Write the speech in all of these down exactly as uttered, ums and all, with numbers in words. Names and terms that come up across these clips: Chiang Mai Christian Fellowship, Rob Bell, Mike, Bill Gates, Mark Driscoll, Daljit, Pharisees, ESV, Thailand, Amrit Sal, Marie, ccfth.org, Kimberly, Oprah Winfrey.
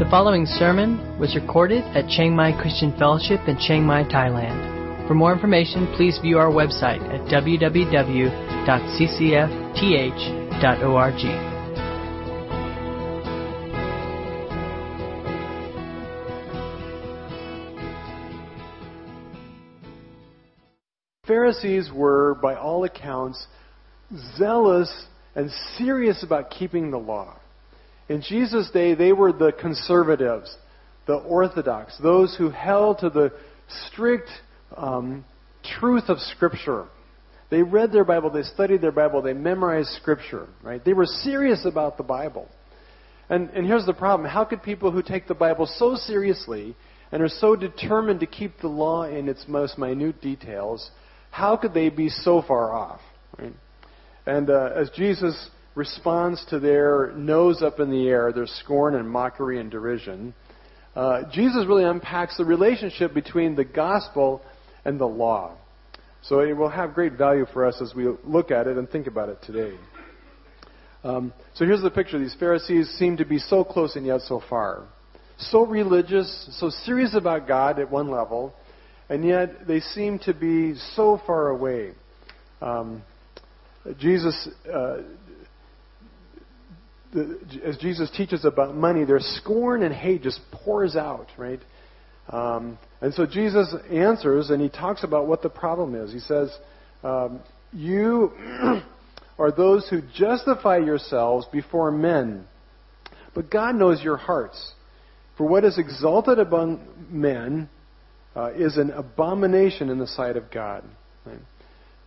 The following sermon was recorded at Chiang Mai Christian Fellowship in Chiang Mai, Thailand. For more information, please view our website at w w w dot c c f t h dot org. Pharisees were, by all accounts, zealous and serious about keeping the law. In Jesus' day, they were the conservatives, the orthodox, those who held to the strict um, truth of Scripture. They read their Bible, they studied their Bible, they memorized Scripture, right? They were serious about the Bible. And, and here's the problem. How could people who take the Bible so seriously and are so determined to keep the law in its most minute details, how could they be so far off? Right? And uh, as Jesus responds to their nose up in the air, their scorn and mockery and derision, uh, Jesus really unpacks the relationship between the gospel and the law. So it will have great value for us as we look at it and think about it today. Um, so here's the picture. These Pharisees seem to be so close and yet so far. So religious, so serious about God at one level, and yet they seem to be so far away. Um, Jesus, uh, the, as Jesus teaches about money, their scorn and hate just pours out, right? Um, and so Jesus answers, and he talks about what the problem is. He says, um, you are those who justify yourselves before men, but God knows your hearts. For what is exalted among men Uh, is an abomination in the sight of God. Right?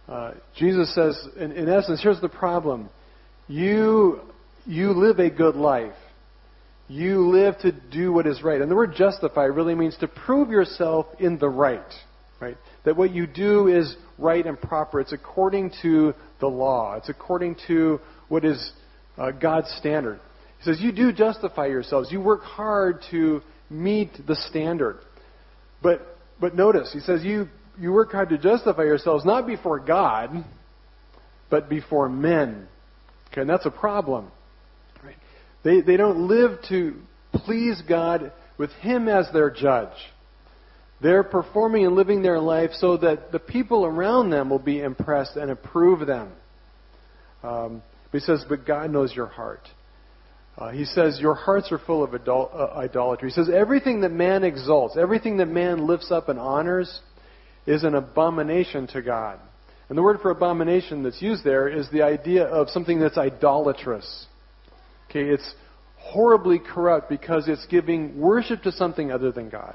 Uh, Jesus says, in, in essence, here's the problem. You you live a good life. You live to do what is right. And the word justify really means to prove yourself in the right. Right? That what you do is right and proper. It's according to the law. It's according to what is uh, God's standard. He says, you do justify yourselves. You work hard to meet the standard. But But notice, he says, you, you work hard to justify yourselves, not before God, but before men. Okay, and that's a problem. Right? They, they don't live to please God with Him as their judge. They're performing and living their life so that the people around them will be impressed and approve them. Um, he says, but God knows your heart. Uh, he says, your hearts are full of adult, uh, idolatry. He says, everything that man exalts, everything that man lifts up and honors is an abomination to God. And the word for abomination that's used there is the idea of something that's idolatrous. Okay, it's horribly corrupt because it's giving worship to something other than God.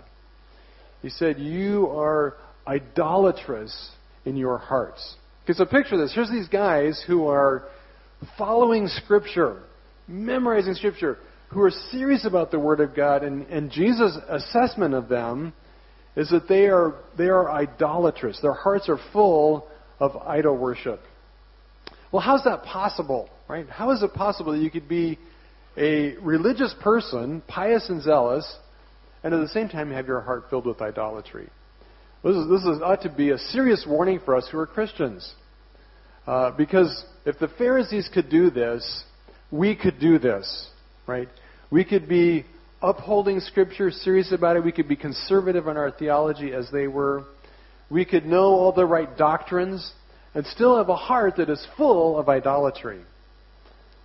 He said, you are idolatrous in your hearts. Okay, so picture this. Here's these guys who are following Scripture, memorizing Scripture, who are serious about the Word of God, and, and Jesus' assessment of them is that they are they are idolatrous. Their hearts are full of idol worship. Well, how's that possible, right? How is it possible that you could be a religious person, pious and zealous, and at the same time have your heart filled with idolatry? This is, this is, ought to be a serious warning for us who are Christians. Uh, because if the Pharisees could do this, we could do this, right? We could be upholding Scripture, serious about it. We could be conservative in our theology as they were. We could know all the right doctrines and still have a heart that is full of idolatry.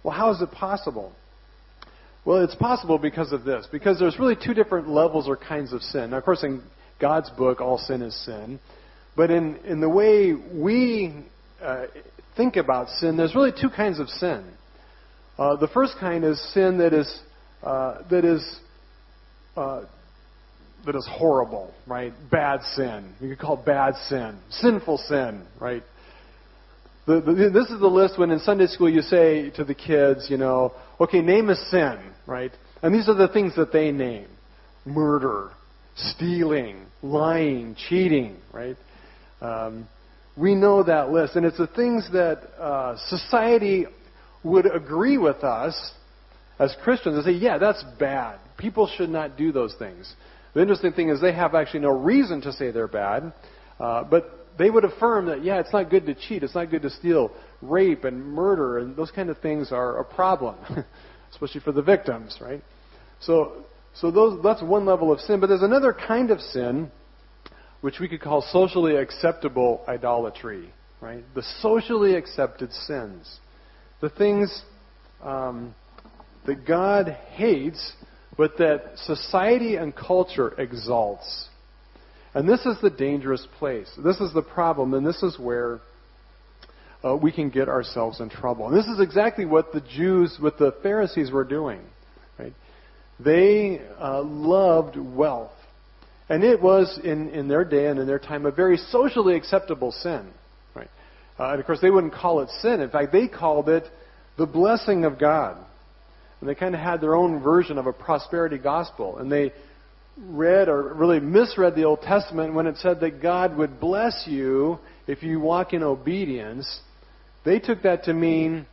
Well, how is it possible? Well, it's possible because of this. Because there's really two different levels or kinds of sin. Now, of course, in God's book, all sin is sin. But in, in the way we uh, think about sin, there's really two kinds of sin. Uh, the first kind is sin that is uh, that is uh, that is horrible, right? Bad sin. You could call it bad sin, sinful sin, right? The, the, this is the list when in Sunday school you say to the kids, you know, okay, name a sin, right? And these are the things that they name: murder, stealing, lying, cheating, right? Um, we know that list, and it's the things that uh, society would agree with us as Christians and say, yeah, that's bad. People should not do those things. The interesting thing is they have actually no reason to say they're bad, uh, but they would affirm that, yeah, it's not good to cheat, it's not good to steal. Rape and murder and those kind of things are a problem, especially for the victims, right? So So those, that's one level of sin. But there's another kind of sin, which we could call socially acceptable idolatry, right? The socially accepted sins. The things um, that God hates, but that society and culture exalts. And this is the dangerous place. This is the problem, and this is where uh, we can get ourselves in trouble. And this is exactly what the Jews, what the Pharisees were doing. Right? They uh, loved wealth. And it was, in, in their day and in their time, a very socially acceptable sin. Right? Uh, and, of course, they wouldn't call it sin. In fact, they called it the blessing of God. And they kind of had their own version of a prosperity gospel. And they read or really misread the Old Testament when it said that God would bless you if you walk in obedience. They took that to mean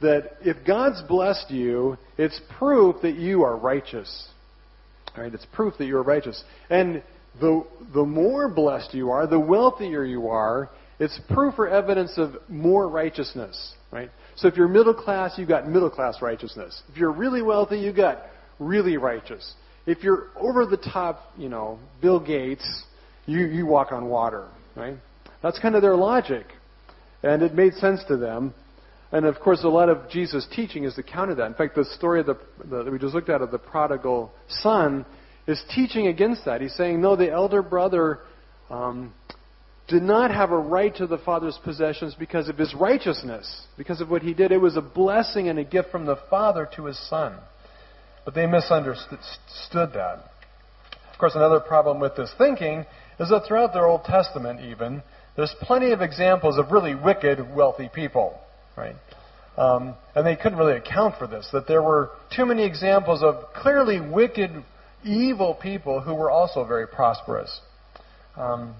that if God's blessed you, it's proof that you are righteous. All right, it's proof that you're righteous. And the the more blessed you are, the wealthier you are, it's proof or evidence of more righteousness, right? So if you're middle class, you've got middle class righteousness. If you're really wealthy, you've got really righteous. If you're over the top, you know, Bill Gates, you, you walk on water, right? That's kind of their logic. And it made sense to them. And, of course, a lot of Jesus' teaching is to counter that. In fact, the story of the, the, that we just looked at of the prodigal son is teaching against that. He's saying, no, the elder brother um, did not have a right to the father's possessions because of his righteousness, because of what he did. It was a blessing and a gift from the father to his son. But they misunderstood that. Of course, another problem with this thinking is that throughout their Old Testament even, there's plenty of examples of really wicked, wealthy people, right? Um, and they couldn't really account for this, that there were too many examples of clearly wicked, evil people who were also very prosperous. Um,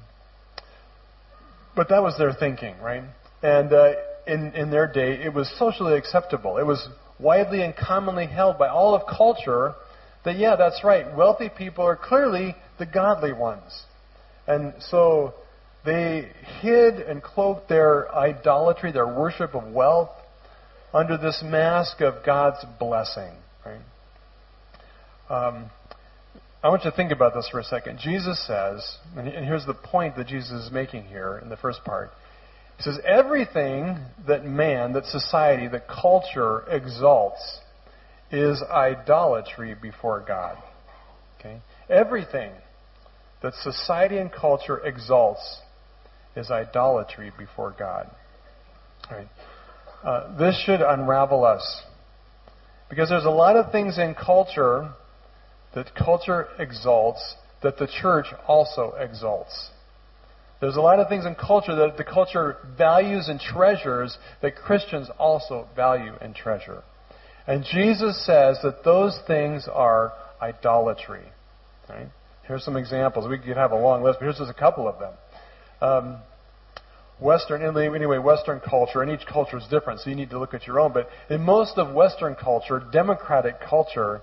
but that was their thinking, right? And uh, in, in their day, it was socially acceptable. It was widely and commonly held by all of culture that, yeah, that's right, wealthy people are clearly the godly ones. And so they hid and cloaked their idolatry, their worship of wealth, under this mask of God's blessing. Right? Um, I want you to think about this for a second. Jesus says, and here's the point that Jesus is making here in the first part, he says, everything that man, that society, that culture exalts is idolatry before God. Okay? Everything that society and culture exalts is idolatry before God. All right. Uh, this should unravel us. Because there's a lot of things in culture that culture exalts that the church also exalts. There's a lot of things in culture that the culture values and treasures that Christians also value and treasure. And Jesus says that those things are idolatry. Right? Here's some examples. We could have a long list, but here's just a couple of them. Um, Western, anyway, Western culture, and each culture is different, so you need to look at your own. But in most of Western culture, democratic culture,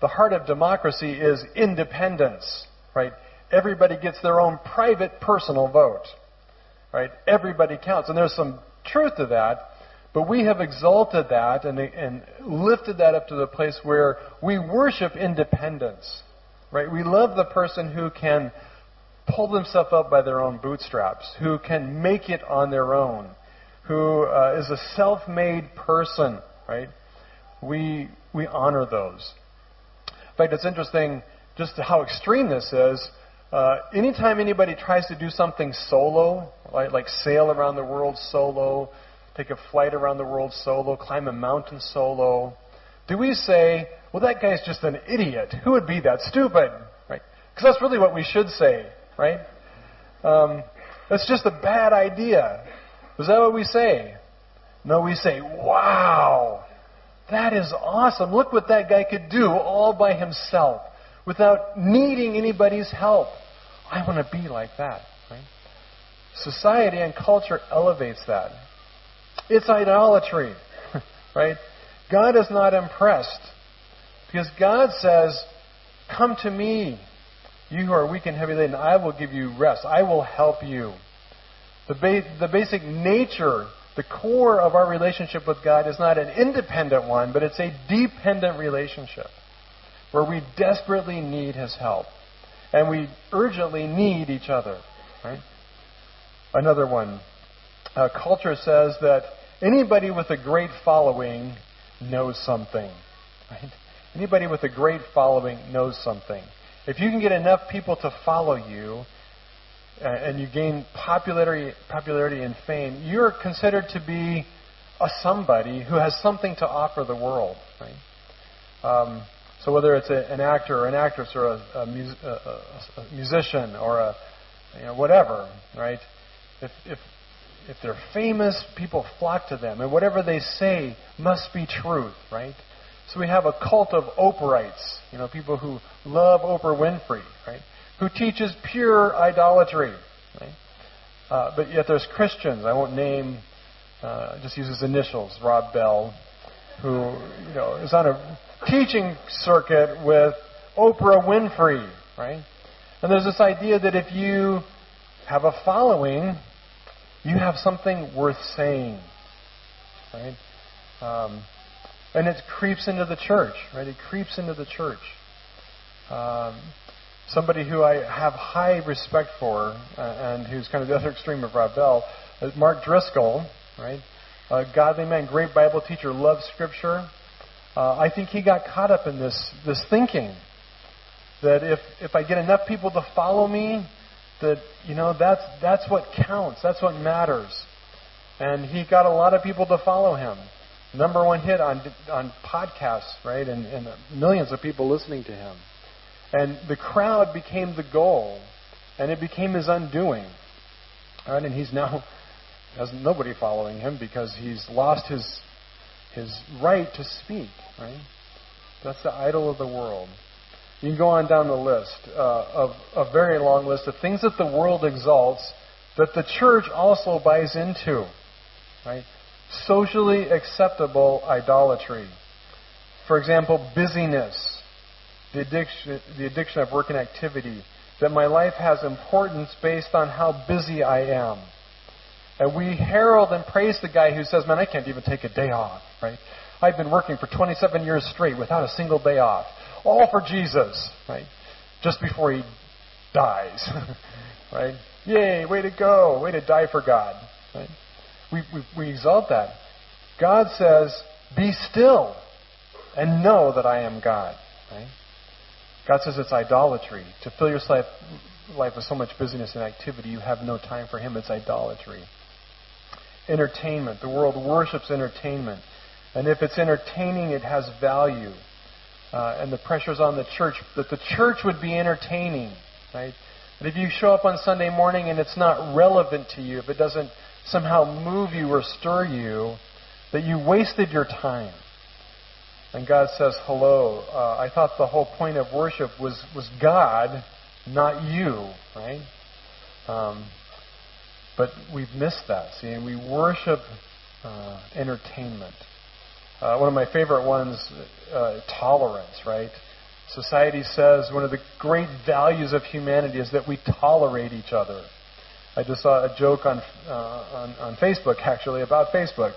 the heart of democracy is independence. Right? Everybody gets their own private personal vote, right? Everybody counts. And there's some truth to that, but we have exalted that and, and lifted that up to the place where we worship independence, right? We love the person who can pull themselves up by their own bootstraps, who can make it on their own, who uh, is a self-made person, right? We, we honor those. In fact, it's interesting just how extreme this is. Uh, anytime anybody tries to do something solo, like, like sail around the world solo, take a flight around the world solo, climb a mountain solo, do we say, well, that guy's just an idiot. Who would be that stupid? Right? Because that's really what we should say, right? Um, that's just a bad idea. Is that what we say? No, we say, wow, that is awesome. Look what that guy could do all by himself, without needing anybody's help. I want to be like that. Right? Society and culture elevates that. It's idolatry. Right? God is not impressed. Because God says, come to me, you who are weak and heavy laden, I will give you rest. I will help you. The, ba- the basic nature, the core of our relationship with God is not an independent one, but it's a dependent relationship. where we desperately need his help. And we urgently need each other. Right? Another one. Uh, culture says that anybody with a great following knows something. Right? Anybody with a great following knows something. If you can get enough people to follow you, uh, and you gain popularity, popularity and fame, you're considered to be a somebody who has something to offer the world. Right? Um, so whether it's a, an actor or an actress or a, a, mus- a, a musician or a you know, whatever, right? If if If they're famous, people flock to them. And whatever they say must be truth, right? So we have a cult of Oprahrites, you know, people who love Oprah Winfrey, right? Who teaches pure idolatry, right? Uh, but yet there's Christians. I won't name, uh, just use his initials, Rob Bell, who, you know, is on a teaching circuit with Oprah Winfrey, right? And there's this idea that if you have a following, you have something worth saying, right? Um, and it creeps into the church, right? It creeps into the church. Um, somebody who I have high respect for, uh, and who's kind of the other extreme of Rob Bell, is Mark Driscoll, right? A godly man, great Bible teacher, loved Scripture. Uh, I think he got caught up in this this thinking that if if I get enough people to follow me, that, you know, that's that's what counts. That's what matters. And he got a lot of people to follow him. Number one hit on on podcasts, right? And, and millions of people listening to him. And the crowd became the goal. And it became his undoing. Right? And he's now, has nobody following him because he's lost his his right to speak, right? That's the idol of the world. You can go on down the list uh, of a very long list of things that the world exalts that the church also buys into, right? Socially acceptable idolatry. For example, busyness, the addiction, the addiction of work and activity, that my life has importance based on how busy I am. And we herald and praise the guy who says, man, I can't even take a day off, right? I've been working for twenty-seven years straight without a single day off. All for Jesus, right? Just before he dies, right? Yay, way to go, way to die for God, right? We, we, we exalt that. God says, be still and know that I am God, right? God says it's idolatry. To fill your life, life with so much busyness and activity, you have no time for him. It's idolatry. Entertainment. The world worships entertainment. And if it's entertaining, it has value. Uh, and the pressures on the church, that the church would be entertaining, right? But if you show up on Sunday morning and it's not relevant to you, if it doesn't somehow move you or stir you, that you wasted your time. And God says, hello, uh, I thought the whole point of worship was, was God, not you, right? Um, but we've missed that, see? And we worship uh, entertainment. Uh, one of my favorite ones, uh, tolerance, right? Society says one of the great values of humanity is that we tolerate each other. I just saw a joke on uh, on, on Facebook, actually, about Facebook.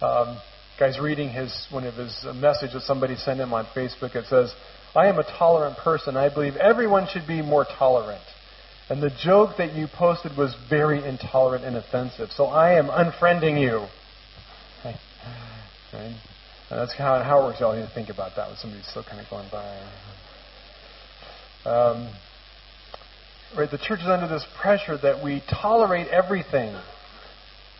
Um, guy's reading his one of his message that somebody sent him on Facebook. It says, I am a tolerant person. I believe everyone should be more tolerant. And the joke that you posted was very intolerant and offensive. So I am unfriending you. Right? Uh, that's how, how it works. Y'all need to think about that when somebody's still kind of going by. Um, right, the church is under this pressure that we tolerate everything.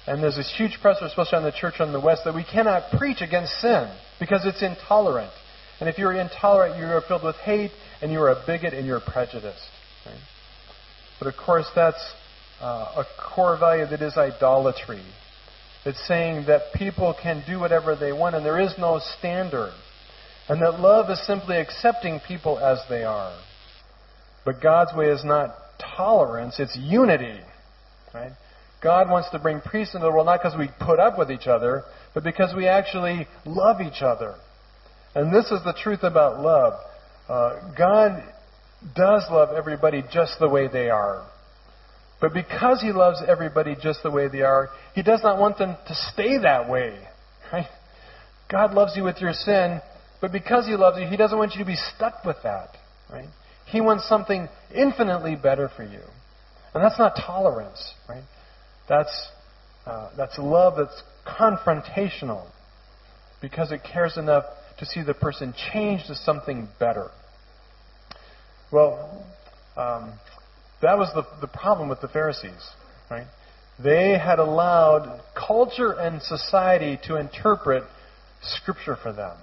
And there's this huge pressure, especially on the church on the West, that we cannot preach against sin because it's intolerant. And if you're intolerant, you're filled with hate, and you're a bigot, and you're prejudiced. Right? But of course, that's uh, a core value that is idolatry. It's saying that people can do whatever they want and there is no standard. And that love is simply accepting people as they are. But God's way is not tolerance, it's unity. Right? God wants to bring peace into the world not because we put up with each other, but because we actually love each other. And this is the truth about love. Uh, God does love everybody just the way they are. But because he loves everybody just the way they are, he does not want them to stay that way. Right? God loves you with your sin, But because He loves you, He doesn't want you to be stuck with that, right? He wants something infinitely better for you. And that's not tolerance, right? That's uh, that's love that's confrontational because it cares enough to see the person change to something better. Well, um, that was the, the problem with the Pharisees, right? They had allowed culture and society to interpret Scripture for them.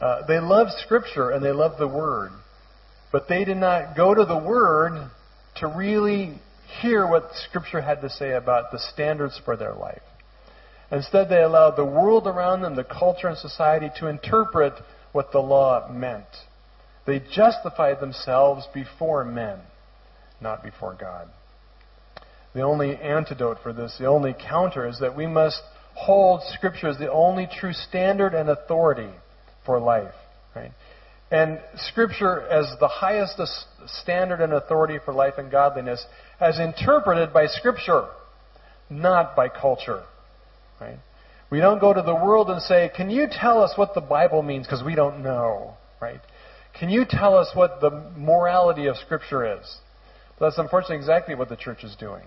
Uh, they loved Scripture and they loved the Word, but they did not go to the Word to really hear what Scripture had to say about the standards for their life. Instead, they allowed the world around them, the culture and society, to interpret what the law meant. They justified themselves before men, not before God. The only antidote for this, the only counter, is that we must hold Scripture as the only true standard and authority for life, right? And Scripture as the highest standard and authority for life and godliness as interpreted by Scripture, not by culture, right? We don't go to the world and say, can you tell us what the Bible means? Because we don't know, right? Can you tell us what the morality of Scripture is? But that's unfortunately exactly what the church is doing.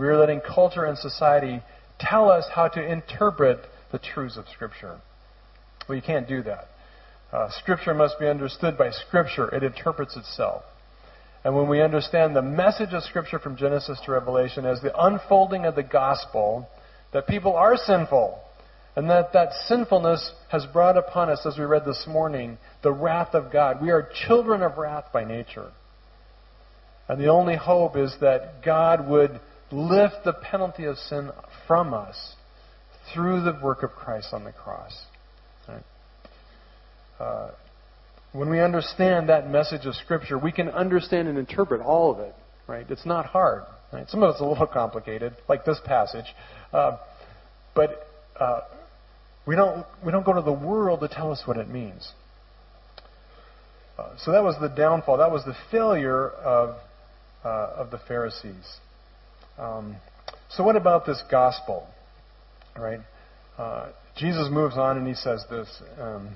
We are letting culture and society tell us how to interpret the truths of Scripture. Well, you can't do that. Uh, Scripture must be understood by Scripture. It interprets itself. And when we understand the message of Scripture from Genesis to Revelation as the unfolding of the gospel, that people are sinful, and that that sinfulness has brought upon us, as we read this morning, the wrath of God. We are children of wrath by nature. And the only hope is that God would lift the penalty of sin from us through the work of Christ on the cross. Right? Uh, when we understand that message of Scripture, we can understand and interpret all of it. Right? It's not hard. Right? Some of it's a little complicated, like this passage. Uh, but uh, we don't we don't go to the world to tell us what it means. Uh, so that was the downfall. That was the failure of uh, of the Pharisees. Um, so what about this gospel? Right? Uh, Jesus moves on and he says this um,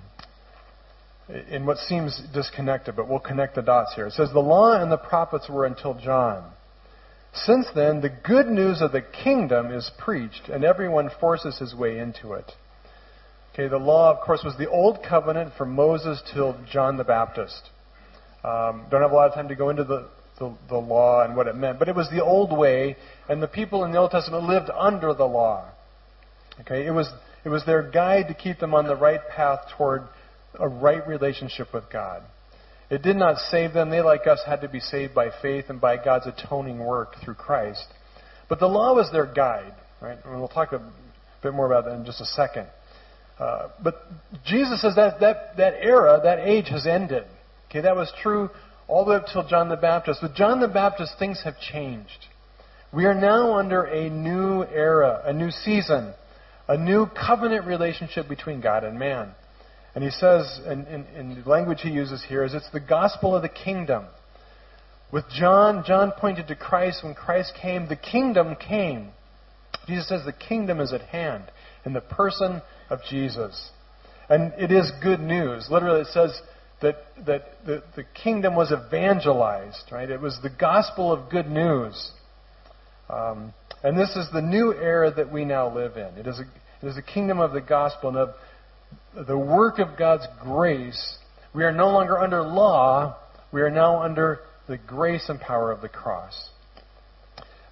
in what seems disconnected, but we'll connect the dots here. It says, the law and the prophets were until John. Since then, the good news of the kingdom is preached, and everyone forces his way into it. Okay, the law, of course, was the old covenant from Moses till John the Baptist. Um, don't have a lot of time to go into the The, the law and what it meant. But it was the old way, and the people in the Old Testament lived under the law. Okay, it was it was their guide to keep them on the right path toward a right relationship with God. It did not save them. They, like us, had to be saved by faith and by God's atoning work through Christ. But the law was their guide, right? And we'll talk a bit more about that in just a second. Uh, but Jesus says that, that that era, that age has ended. Okay, that was true all the way up till John the Baptist. With John the Baptist, things have changed. We are now under a new era, a new season, a new covenant relationship between God and man. And he says, and, and, and the language he uses here is, it's the gospel of the kingdom. With John, John pointed to Christ. When Christ came, the kingdom came. Jesus says the kingdom is at hand in the person of Jesus. And it is good news. Literally, it says that that the, the kingdom was evangelized, right? It was the gospel of good news. Um, and this is the new era that we now live in. It is a, it is a kingdom of the gospel and of the work of God's grace. We are no longer under law. We are now under the grace and power of the cross.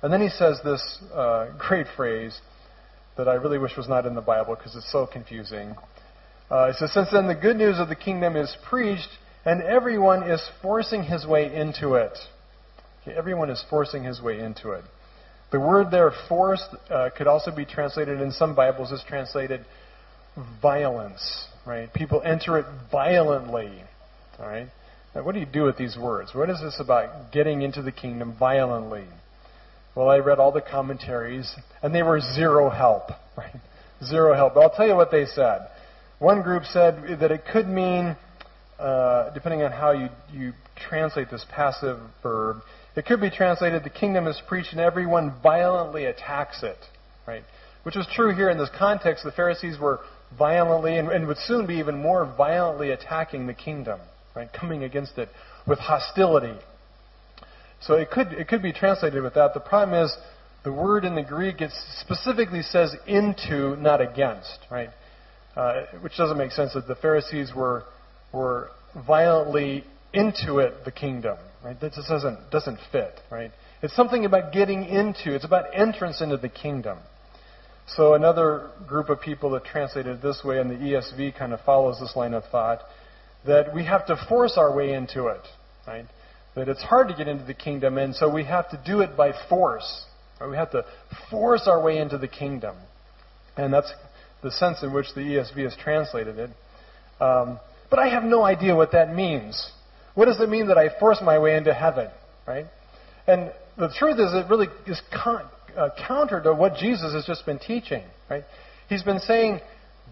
And then he says this uh, great phrase that I really wish was not in the Bible because it's so confusing. Uh, it says, since then the good news of the kingdom is preached, and everyone is forcing his way into it. Okay, everyone is forcing his way into it. The word there, forced, uh, could also be translated, in some Bibles is translated violence, right? People enter it violently, all right? Now, what do you do with these words? What is this about getting into the kingdom violently? Well, I read all the commentaries, and they were zero help, right? Zero help. But I'll tell you what they said. One group said that it could mean, uh, depending on how you, you translate this passive verb, it could be translated, the kingdom is preached and everyone violently attacks it, right? Which was true here in this context. The Pharisees were violently and, and would soon be even more violently attacking the kingdom, right? Coming against it with hostility. So it could it could be translated with that. The problem is the word in the Greek, it specifically says into, not against, right? Uh, which doesn't make sense, that the Pharisees were were violently into it, the kingdom, right? That just doesn't doesn't fit, right? It's something about getting into. It's about entrance into the kingdom. So another group of people that translated it this way, and the E S V kind of follows this line of thought, that we have to force our way into it, right? That it's hard to get into the kingdom, and so we have to do it by force. Right? We have to force our way into the kingdom. And that's the sense in which the E S V has translated it. Um, but I have no idea what that means. What does it mean that I force my way into heaven, right? And the truth is, it really is con- uh, counter to what Jesus has just been teaching, right? He's been saying,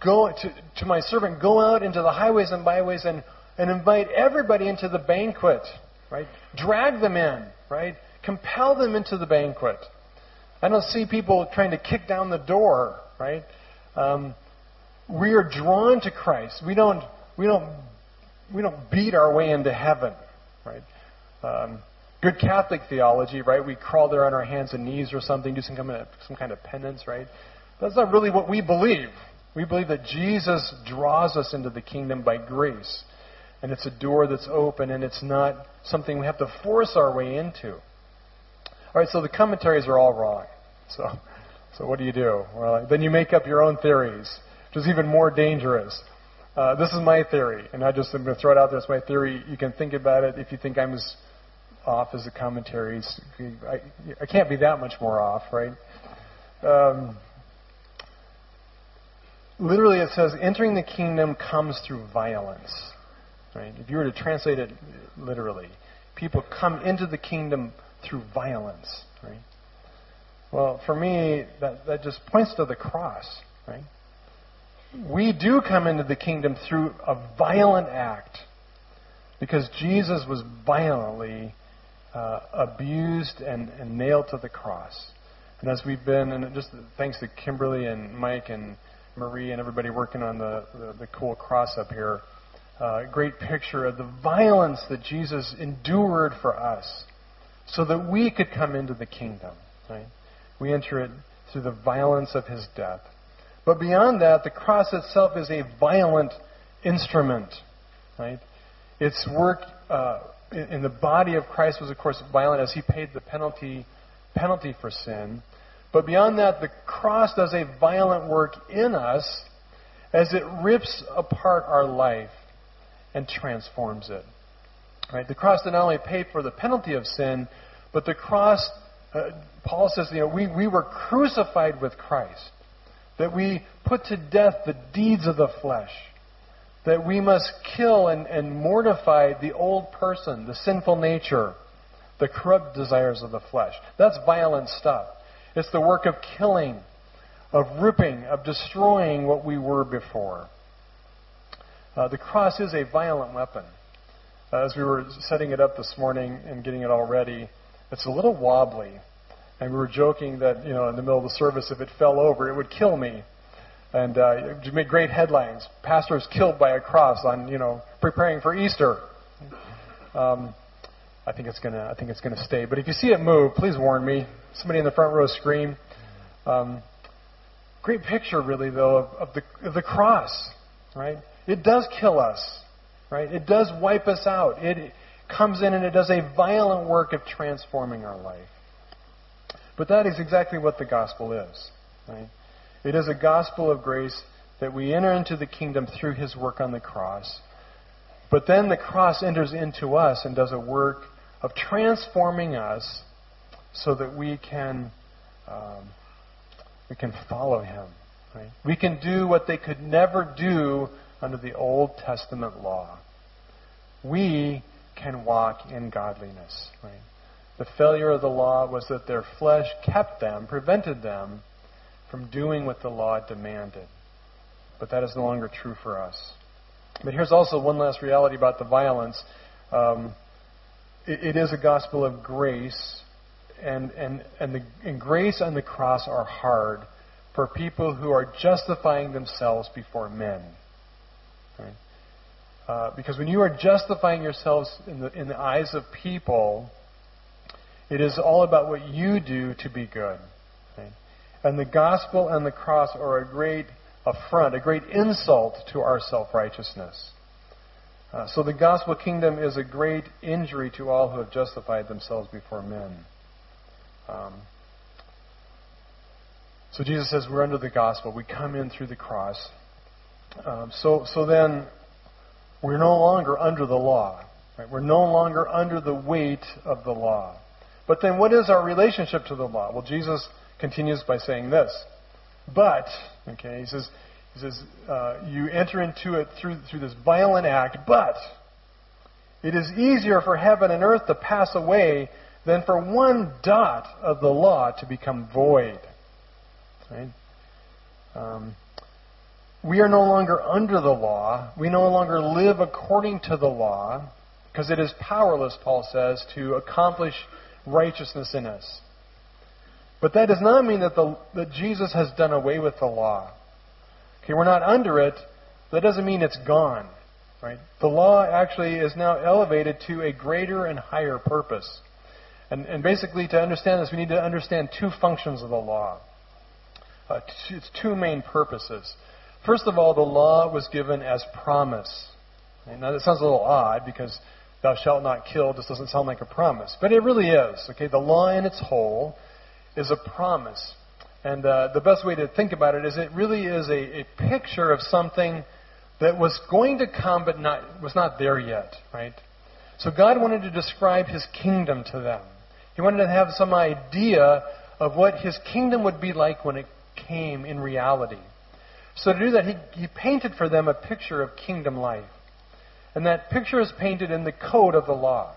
"Go to, to my servant, go out into the highways and byways and, and invite everybody into the banquet, right? Drag them in, right? Compel them into the banquet." I don't see people trying to kick down the door, right? Um, we are drawn to Christ. We don't, we don't, we don't beat our way into heaven, right? Um, Good Catholic theology, right? We crawl there on our hands and knees or something, do some kind of, some kind of penance, right? That's not really what we believe. We believe that Jesus draws us into the kingdom by grace. And it's a door that's open, and it's not something we have to force our way into. All right, so the commentaries are all wrong. So, so what do you do? Well, then you make up your own theories, which is even more dangerous. Uh, this is my theory, and I just am going to throw it out there. It's my theory. You can think about it if you think I'm as off as the commentaries. I, I can't be that much more off, right? Um, literally, it says, entering the kingdom comes through violence, right? If you were to translate it literally, people come into the kingdom through violence, right? Well, for me, that, that just points to the cross, right? We do come into the kingdom through a violent act, because Jesus was violently uh, abused and, and nailed to the cross. And as we've been, and just thanks to Kimberly and Mike and Marie and everybody working on the, the, the cool cross up here, a uh, great picture of the violence that Jesus endured for us so that we could come into the kingdom, right? We enter it through the violence of his death. But beyond that, the cross itself is a violent instrument, right? Its work uh, in the body of Christ was, of course, violent as he paid the penalty penalty for sin. But beyond that, the cross does a violent work in us as it rips apart our life and transforms it. Right? The cross did not only pay for the penalty of sin, but the cross, uh, Paul says, you know, we, we were crucified with Christ, that we put to death the deeds of the flesh, that we must kill and, and mortify the old person, the sinful nature, the corrupt desires of the flesh. That's violent stuff. It's the work of killing, of ripping, of destroying what we were before. Uh, the cross is a violent weapon. Uh, as we were setting it up this morning and getting it all ready, it's a little wobbly. And we were joking that, you know, in the middle of the service, if it fell over, it would kill me. And uh, you make great headlines. Pastors killed by a cross on, you know, preparing for Easter. Um, I think it's gonna. I think it's gonna stay. But if you see it move, please warn me. Somebody in the front row scream. Um, great picture, really, though, of, of the of the cross. Right? It does kill us. Right? It does wipe us out. It comes in and it does a violent work of transforming our life. But that is exactly what the gospel is. Right? It is a gospel of grace that we enter into the kingdom through his work on the cross. But then the cross enters into us and does a work of transforming us so that we can um, we can follow him. Right? We can do what they could never do under the Old Testament law. We can walk in godliness. Right? The failure of the law was that their flesh kept them, prevented them from doing what the law demanded. But that is no longer true for us. But here's also one last reality about the violence. Um, it, it is a gospel of grace, and and and, the, and grace and the cross are hard, for people who are justifying themselves before men. Right? Uh, because when you are justifying yourselves in the, in the eyes of people, it is all about what you do to be good. Right? And the gospel and the cross are a great affront, a great insult to our self-righteousness. Uh, so the gospel kingdom is a great injury to all who have justified themselves before men. Um, so Jesus says we're under the gospel. We come in through the cross. Um, so so then we're no longer under the law. Right? We're no longer under the weight of the law. But then what is our relationship to the law? Well, Jesus continues by saying this. But, okay, he says, he says uh, you enter into it through through this violent act, but it is easier for heaven and earth to pass away than for one dot of the law to become void. Right? Um, we are no longer under the law. We no longer live according to the law, because it is powerless, Paul says, to accomplish righteousness in us. But that does not mean that the that Jesus has done away with the law. Okay, we're not under it. That doesn't mean it's gone. Right? The law actually is now elevated to a greater and higher purpose. And, and basically, to understand this, we need to understand two functions of the law. Uh, two, it's two main purposes. First of all, the law was given as promise. And now, that sounds a little odd, because thou shalt not kill just doesn't sound like a promise. But it really is. Okay, the law in its whole is a promise. And uh, the best way to think about it is it really is a, a picture of something that was going to come but not was not there yet, right? So God wanted to describe His kingdom to them. He wanted to have some idea of what His kingdom would be like when it came in reality. So to do that, He, he painted for them a picture of kingdom life. And that picture is painted in the code of the law.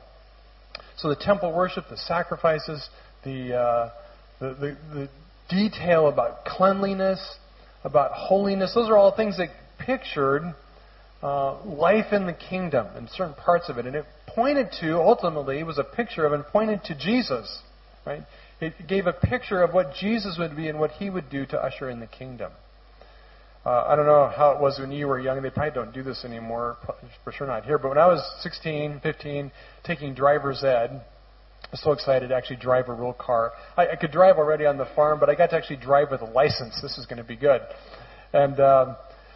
So the temple worship, the sacrifices, the... Uh, The, the, the detail about cleanliness, about holiness, those are all things that pictured uh, life in the kingdom and certain parts of it. And it pointed to, ultimately, was a picture of and pointed to Jesus. Right? It gave a picture of what Jesus would be and what He would do to usher in the kingdom. Uh, I don't know how it was when you were young. They probably don't do this anymore, for sure not here. But when I was sixteen, fifteen, taking driver's ed, I was so excited to actually drive a real car. I, I could drive already on the farm, but I got to actually drive with a license. This is going to be good. And um,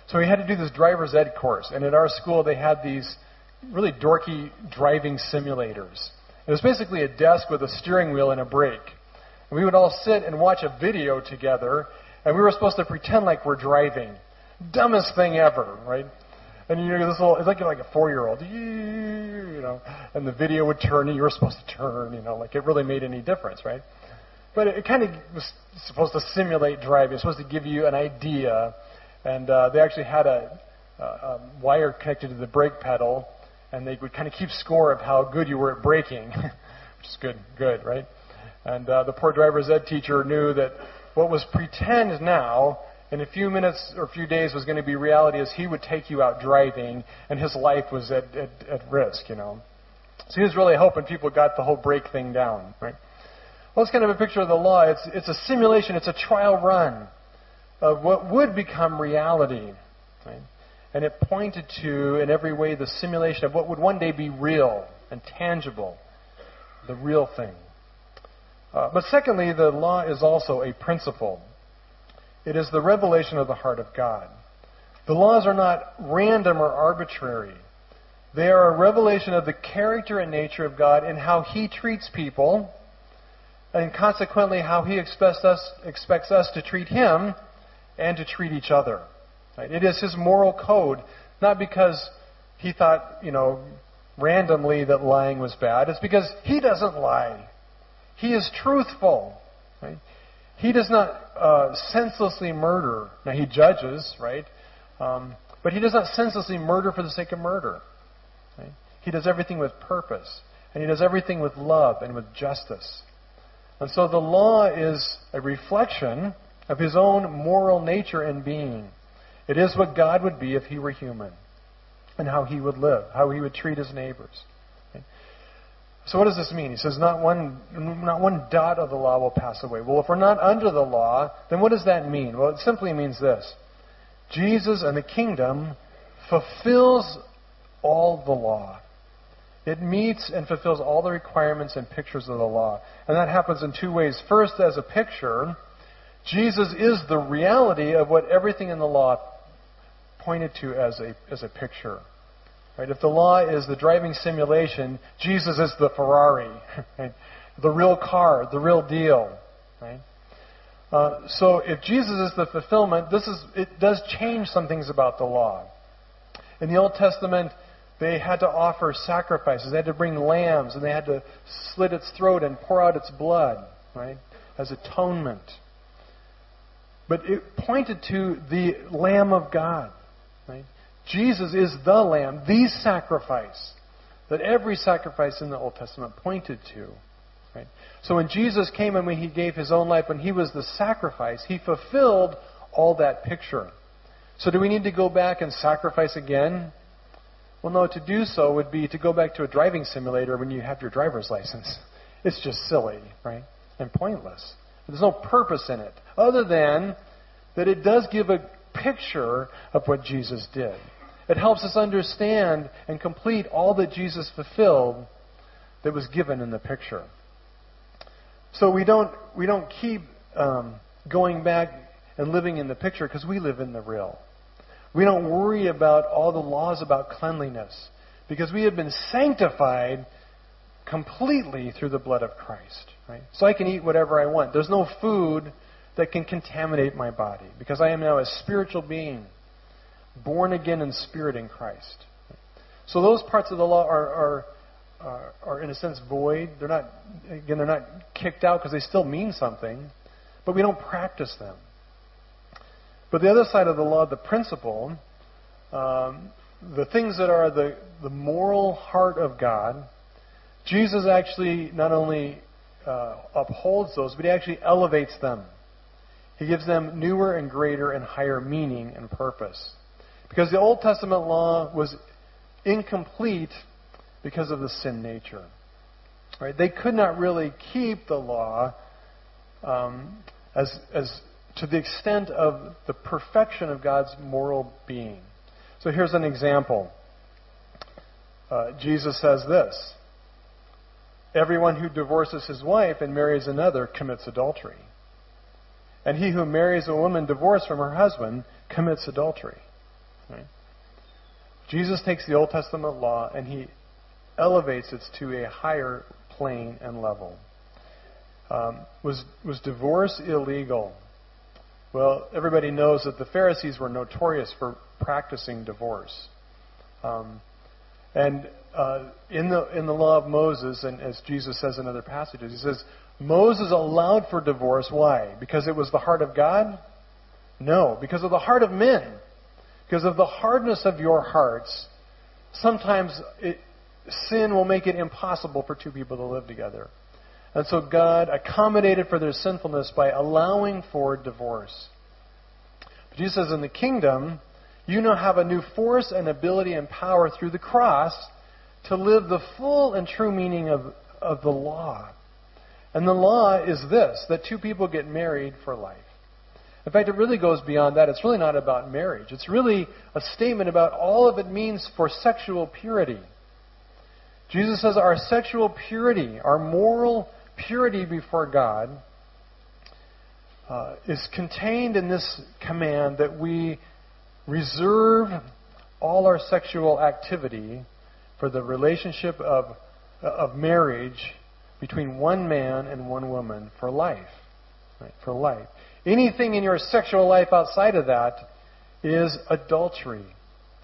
so we had to do this driver's ed course. And at our school, they had these really dorky driving simulators. It was basically a desk with a steering wheel and a brake. And we would all sit and watch a video together, and we were supposed to pretend like we're driving. Dumbest thing ever, right? And you know, this little, it's like you're like a four-year-old, you know, and the video would turn and you were supposed to turn, you know, like it really made any difference, right? But it, it kind of was supposed to simulate driving. It's supposed to give you an idea. And uh, they actually had a, a, a wire connected to the brake pedal, and they would kind of keep score of how good you were at braking, which is good, good, right? And uh, the poor driver's ed teacher knew that what was pretend now in a few minutes or a few days was going to be reality, as he would take you out driving, and his life was at, at, at risk, you know. So he was really hoping people got the whole brake thing down, right? Well, it's kind of a picture of the law. It's, it's a simulation. It's a trial run of what would become reality, right? And it pointed to, in every way, the simulation of what would one day be real and tangible, the real thing. Uh, but secondly, the law is also a principle. It is the revelation of the heart of God. The laws are not random or arbitrary. They are a revelation of the character and nature of God and how He treats people, and consequently how He expects us, expects us to treat Him and to treat each other. Right? It is His moral code, not because He thought, you know, randomly that lying was bad. It's because He doesn't lie. He is truthful. Right? He does not uh, senselessly murder. Now, He judges, right? Um, but He does not senselessly murder for the sake of murder. Right? He does everything with purpose. And He does everything with love and with justice. And so the law is a reflection of His own moral nature and being. It is what God would be if He were human, and how He would live, how He would treat His neighbors. Right? So what does this mean? He says not one not one dot of the law will pass away. Well, if we're not under the law, then what does that mean? Well, it simply means this. Jesus and the kingdom fulfills all the law. It meets and fulfills all the requirements and pictures of the law. And that happens in two ways. First, as a picture, Jesus is the reality of what everything in the law pointed to as a as a picture. Right? If the law is the driving simulation, Jesus is the Ferrari, right? The real car, the real deal. Right? Uh, so if Jesus is the fulfillment, this is it does change some things about the law. In the Old Testament, they had to offer sacrifices. They had to bring lambs, and they had to slit its throat and pour out its blood, right, as atonement. But it pointed to the Lamb of God. Right? Jesus is the Lamb, the sacrifice that every sacrifice in the Old Testament pointed to. Right? So when Jesus came and when he gave his own life, when he was the sacrifice, he fulfilled all that picture. So do we need to go back and sacrifice again? Well, no, to do so would be to go back to a driving simulator when you have your driver's license. It's just silly, right? And pointless. There's no purpose in it, other than that it does give a picture of what Jesus did. It helps us understand and complete all that Jesus fulfilled that was given in the picture. So we don't we don't keep um, going back and living in the picture, because we live in the real. We don't worry about all the laws about cleanliness, because we have been sanctified completely through the blood of Christ. Right? So I can eat whatever I want. There's no food that can contaminate my body, because I am now a spiritual being, born again in spirit in Christ. Right? So those parts of the law are, are, are, are in a sense void. They're not, again, they're not kicked out, because they still mean something, but we don't practice them. But the other side of the law, the principle, um, the things that are the, the moral heart of God, Jesus actually not only uh, upholds those, but he actually elevates them. He gives them newer and greater and higher meaning and purpose. Because the Old Testament law was incomplete because of the sin nature. Right? They could not really keep the law um, as as to the extent of the perfection of God's moral being. So here's an example. Uh, Jesus says this. Everyone who divorces his wife and marries another commits adultery. And he who marries a woman divorced from her husband commits adultery. Right? Jesus takes the Old Testament law and he elevates it to a higher plane and level. Um, was, was divorce illegal? Well, everybody knows that the Pharisees were notorious for practicing divorce. Um, and uh, in the in the law of Moses, and as Jesus says in other passages, he says, Moses allowed for divorce. Why? Because it was the heart of God? No, because of the heart of men. Because of the hardness of your hearts, sometimes it, sin will make it impossible for two people to live together. And so God accommodated for their sinfulness by allowing for divorce. But Jesus says, in the kingdom, you now have a new force and ability and power through the cross to live the full and true meaning of, of the law. And the law is this, that two people get married for life. In fact, it really goes beyond that. It's really not about marriage. It's really a statement about all of it means for sexual purity. Jesus says our sexual purity, our moral purity before God uh, is contained in this command that we reserve all our sexual activity for the relationship of, of marriage between one man and one woman for life. Right? For life. Anything in your sexual life outside of that is adultery.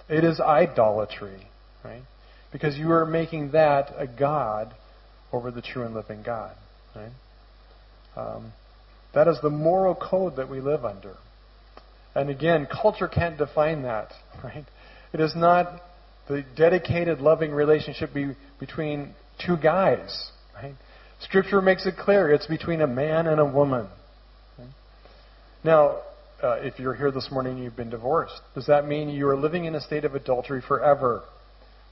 It is idolatry. Right? Because you are making that a god over the true and living God. Right? Um, that is the moral code that we live under. And again, culture can't define that. Right? It is not the dedicated, loving relationship be, between two guys. Right? Scripture makes it clear it's between a man and a woman. Right? Now, uh, if you're here this morning and you've been divorced, does that mean you are living in a state of adultery forever?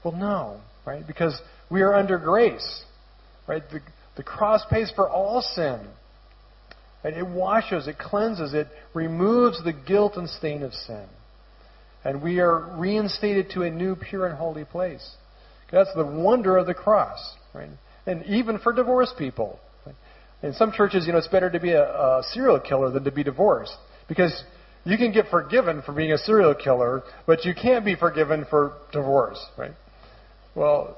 Well, no, right? Because we are under grace. Right? The, the cross pays for all sin. Right? It washes, it cleanses, it removes the guilt and stain of sin. And we are reinstated to a new, pure, and holy place. That's the wonder of the cross. Right? And even for divorced people. Right? In some churches, you know, it's better to be a, a serial killer than to be divorced. Because you can get forgiven for being a serial killer, but you can't be forgiven for divorce. Right? Well,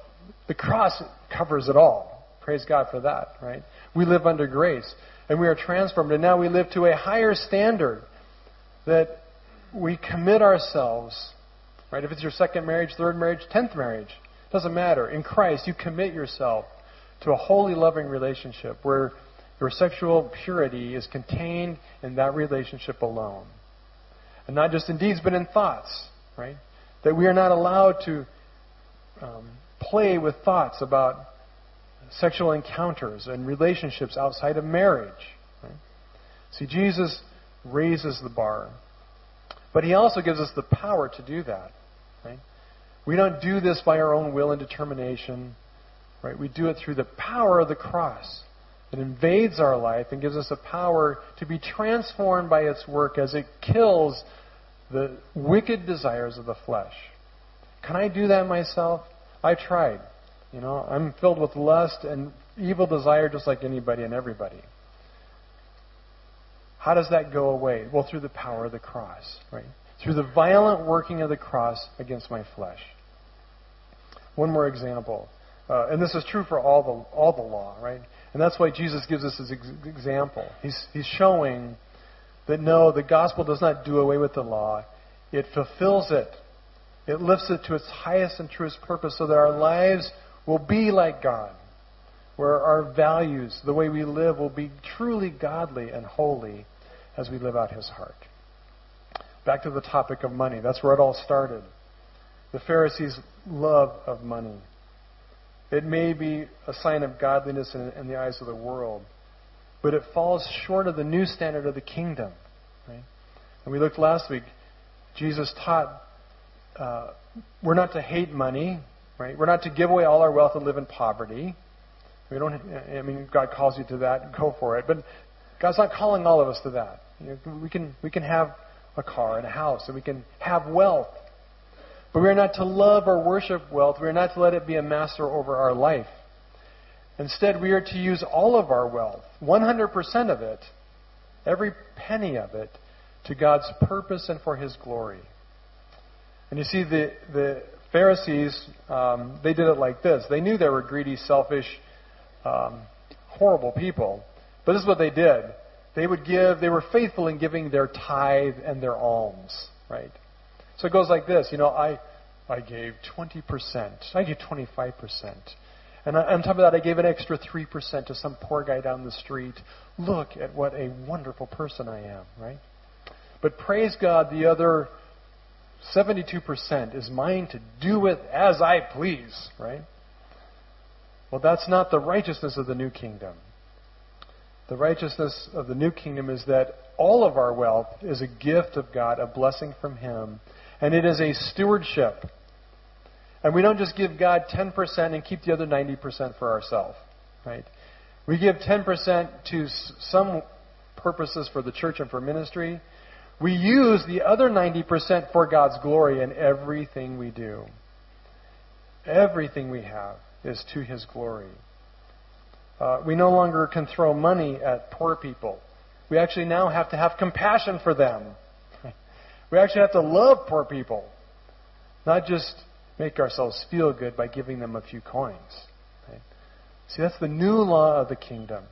the cross covers it all. Praise God for that. Right? We live under grace. And we are transformed. And now we live to a higher standard that we commit ourselves, right? If it's your second marriage, third marriage, tenth marriage, doesn't matter. In Christ, you commit yourself to a holy, loving relationship where your sexual purity is contained in that relationship alone. And not just in deeds, but in thoughts, right? That we are not allowed to um, play with thoughts about sexual encounters and relationships outside of marriage. Right? See, Jesus raises the bar. But he also gives us the power to do that. Right? We don't do this by our own will and determination. Right? We do it through the power of the cross. It invades our life and gives us the power to be transformed by its work as it kills the wicked desires of the flesh. Can I do that myself? I tried. You know, I'm filled with lust and evil desire just like anybody and everybody. How does that go away? Well, through the power of the cross, right? Through the violent working of the cross against my flesh. One more example, uh, and this is true for all the all the law, right? And that's why Jesus gives us this ex- example. He's he's showing that no, the gospel does not do away with the law; it fulfills it, it lifts it to its highest and truest purpose, so that our lives will be like God, where our values, the way we live, will be truly godly and holy as we live out his heart. Back to the topic of money. That's where it all started. The Pharisees' love of money. It may be a sign of godliness in, in the eyes of the world, but it falls short of the new standard of the kingdom. Right? And we looked last week, Jesus taught uh, we're not to hate money. Right? We're not to give away all our wealth and live in poverty. We don't. I mean, God calls you to that. Go for it. But God's not calling all of us to that. You know, we can we can have a car and a house, and we can have wealth. But we are not to love or worship wealth. We are not to let it be a master over our life. Instead, we are to use all of our wealth, one hundred percent of it, every penny of it, to God's purpose and for his glory. And you see, the the Pharisees, um, they did it like this. They knew they were greedy, selfish. Um, horrible people. But this is what they did. They would give, they were faithful in giving their tithe and their alms, right? So it goes like this, you know, I I gave twenty percent. I gave twenty-five percent. And on top of that, I gave an extra three percent to some poor guy down the street. Look at what a wonderful person I am, right? But praise God, the other seventy-two percent is mine to do with as I please, right? Well, that's not the righteousness of the new kingdom. The righteousness of the new kingdom is that all of our wealth is a gift of God, a blessing from him, and it is a stewardship. And we don't just give God ten percent and keep the other ninety percent for ourselves, right? We give ten percent to some purposes for the church and for ministry. We use the other ninety percent for God's glory in everything we do. Everything we have is to his glory. Uh, we no longer can throw money at poor people. We actually now have to have compassion for them. We actually have to love poor people, not just make ourselves feel good by giving them a few coins. Right? See, that's the new law of the kingdom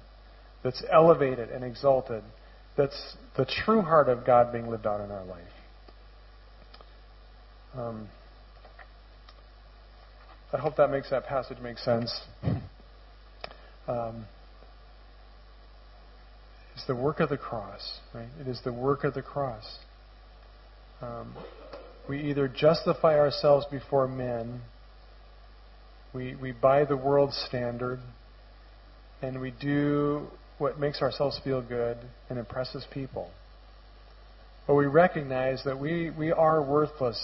that's elevated and exalted. That's the true heart of God being lived out in our life. Um. I hope that makes that passage make sense. Um, it's the work of the cross, right? It is the work of the cross. Um, we either justify ourselves before men, we we buy the world's standard, and we do what makes ourselves feel good and impresses people. But we recognize that we, we are worthless.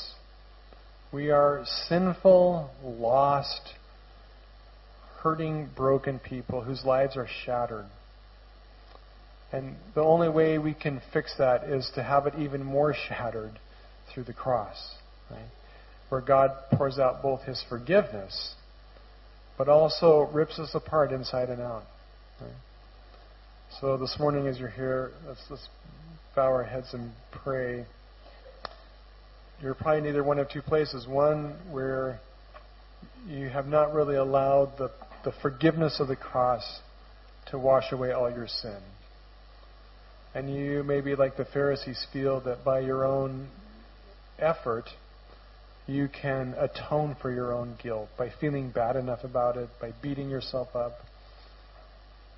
We are sinful, lost, hurting, broken people whose lives are shattered. And the only way we can fix that is to have it even more shattered through the cross, right? Where God pours out both his forgiveness, but also rips us apart inside and out, right? So this morning as you're here, let's, let's bow our heads and pray. You're probably in either one of two places. One where you have not really allowed the, the forgiveness of the cross to wash away all your sin. And you may be like the Pharisees, feel that by your own effort, you can atone for your own guilt by feeling bad enough about it, by beating yourself up,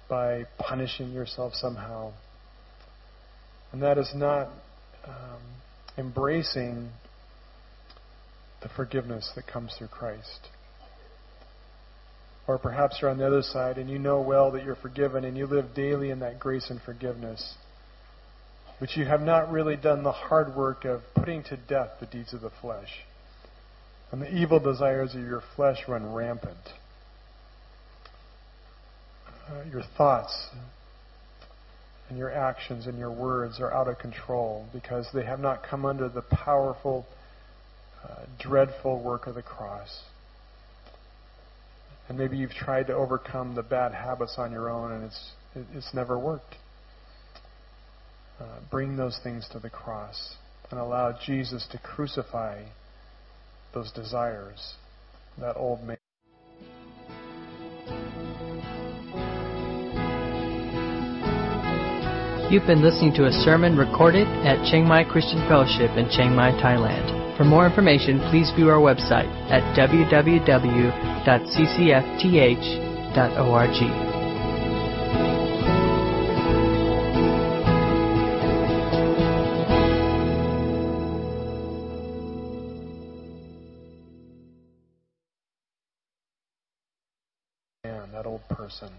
by punishing yourself somehow. And that is not um, embracing the forgiveness that comes through Christ. Or perhaps you're on the other side and you know well that you're forgiven and you live daily in that grace and forgiveness, but you have not really done the hard work of putting to death the deeds of the flesh. And the evil desires of your flesh run rampant. Uh, your thoughts and your actions and your words are out of control because they have not come under the powerful, uh, dreadful work of the cross. And maybe you've tried to overcome the bad habits on your own and it's it, it's never worked. Uh, bring those things to the cross and allow Jesus to crucify those desires, that old man. You've been listening to a sermon recorded at Chiang Mai Christian Fellowship in Chiang Mai, Thailand. For more information, please view our website at w w w dot c c f t h dot org. That old person.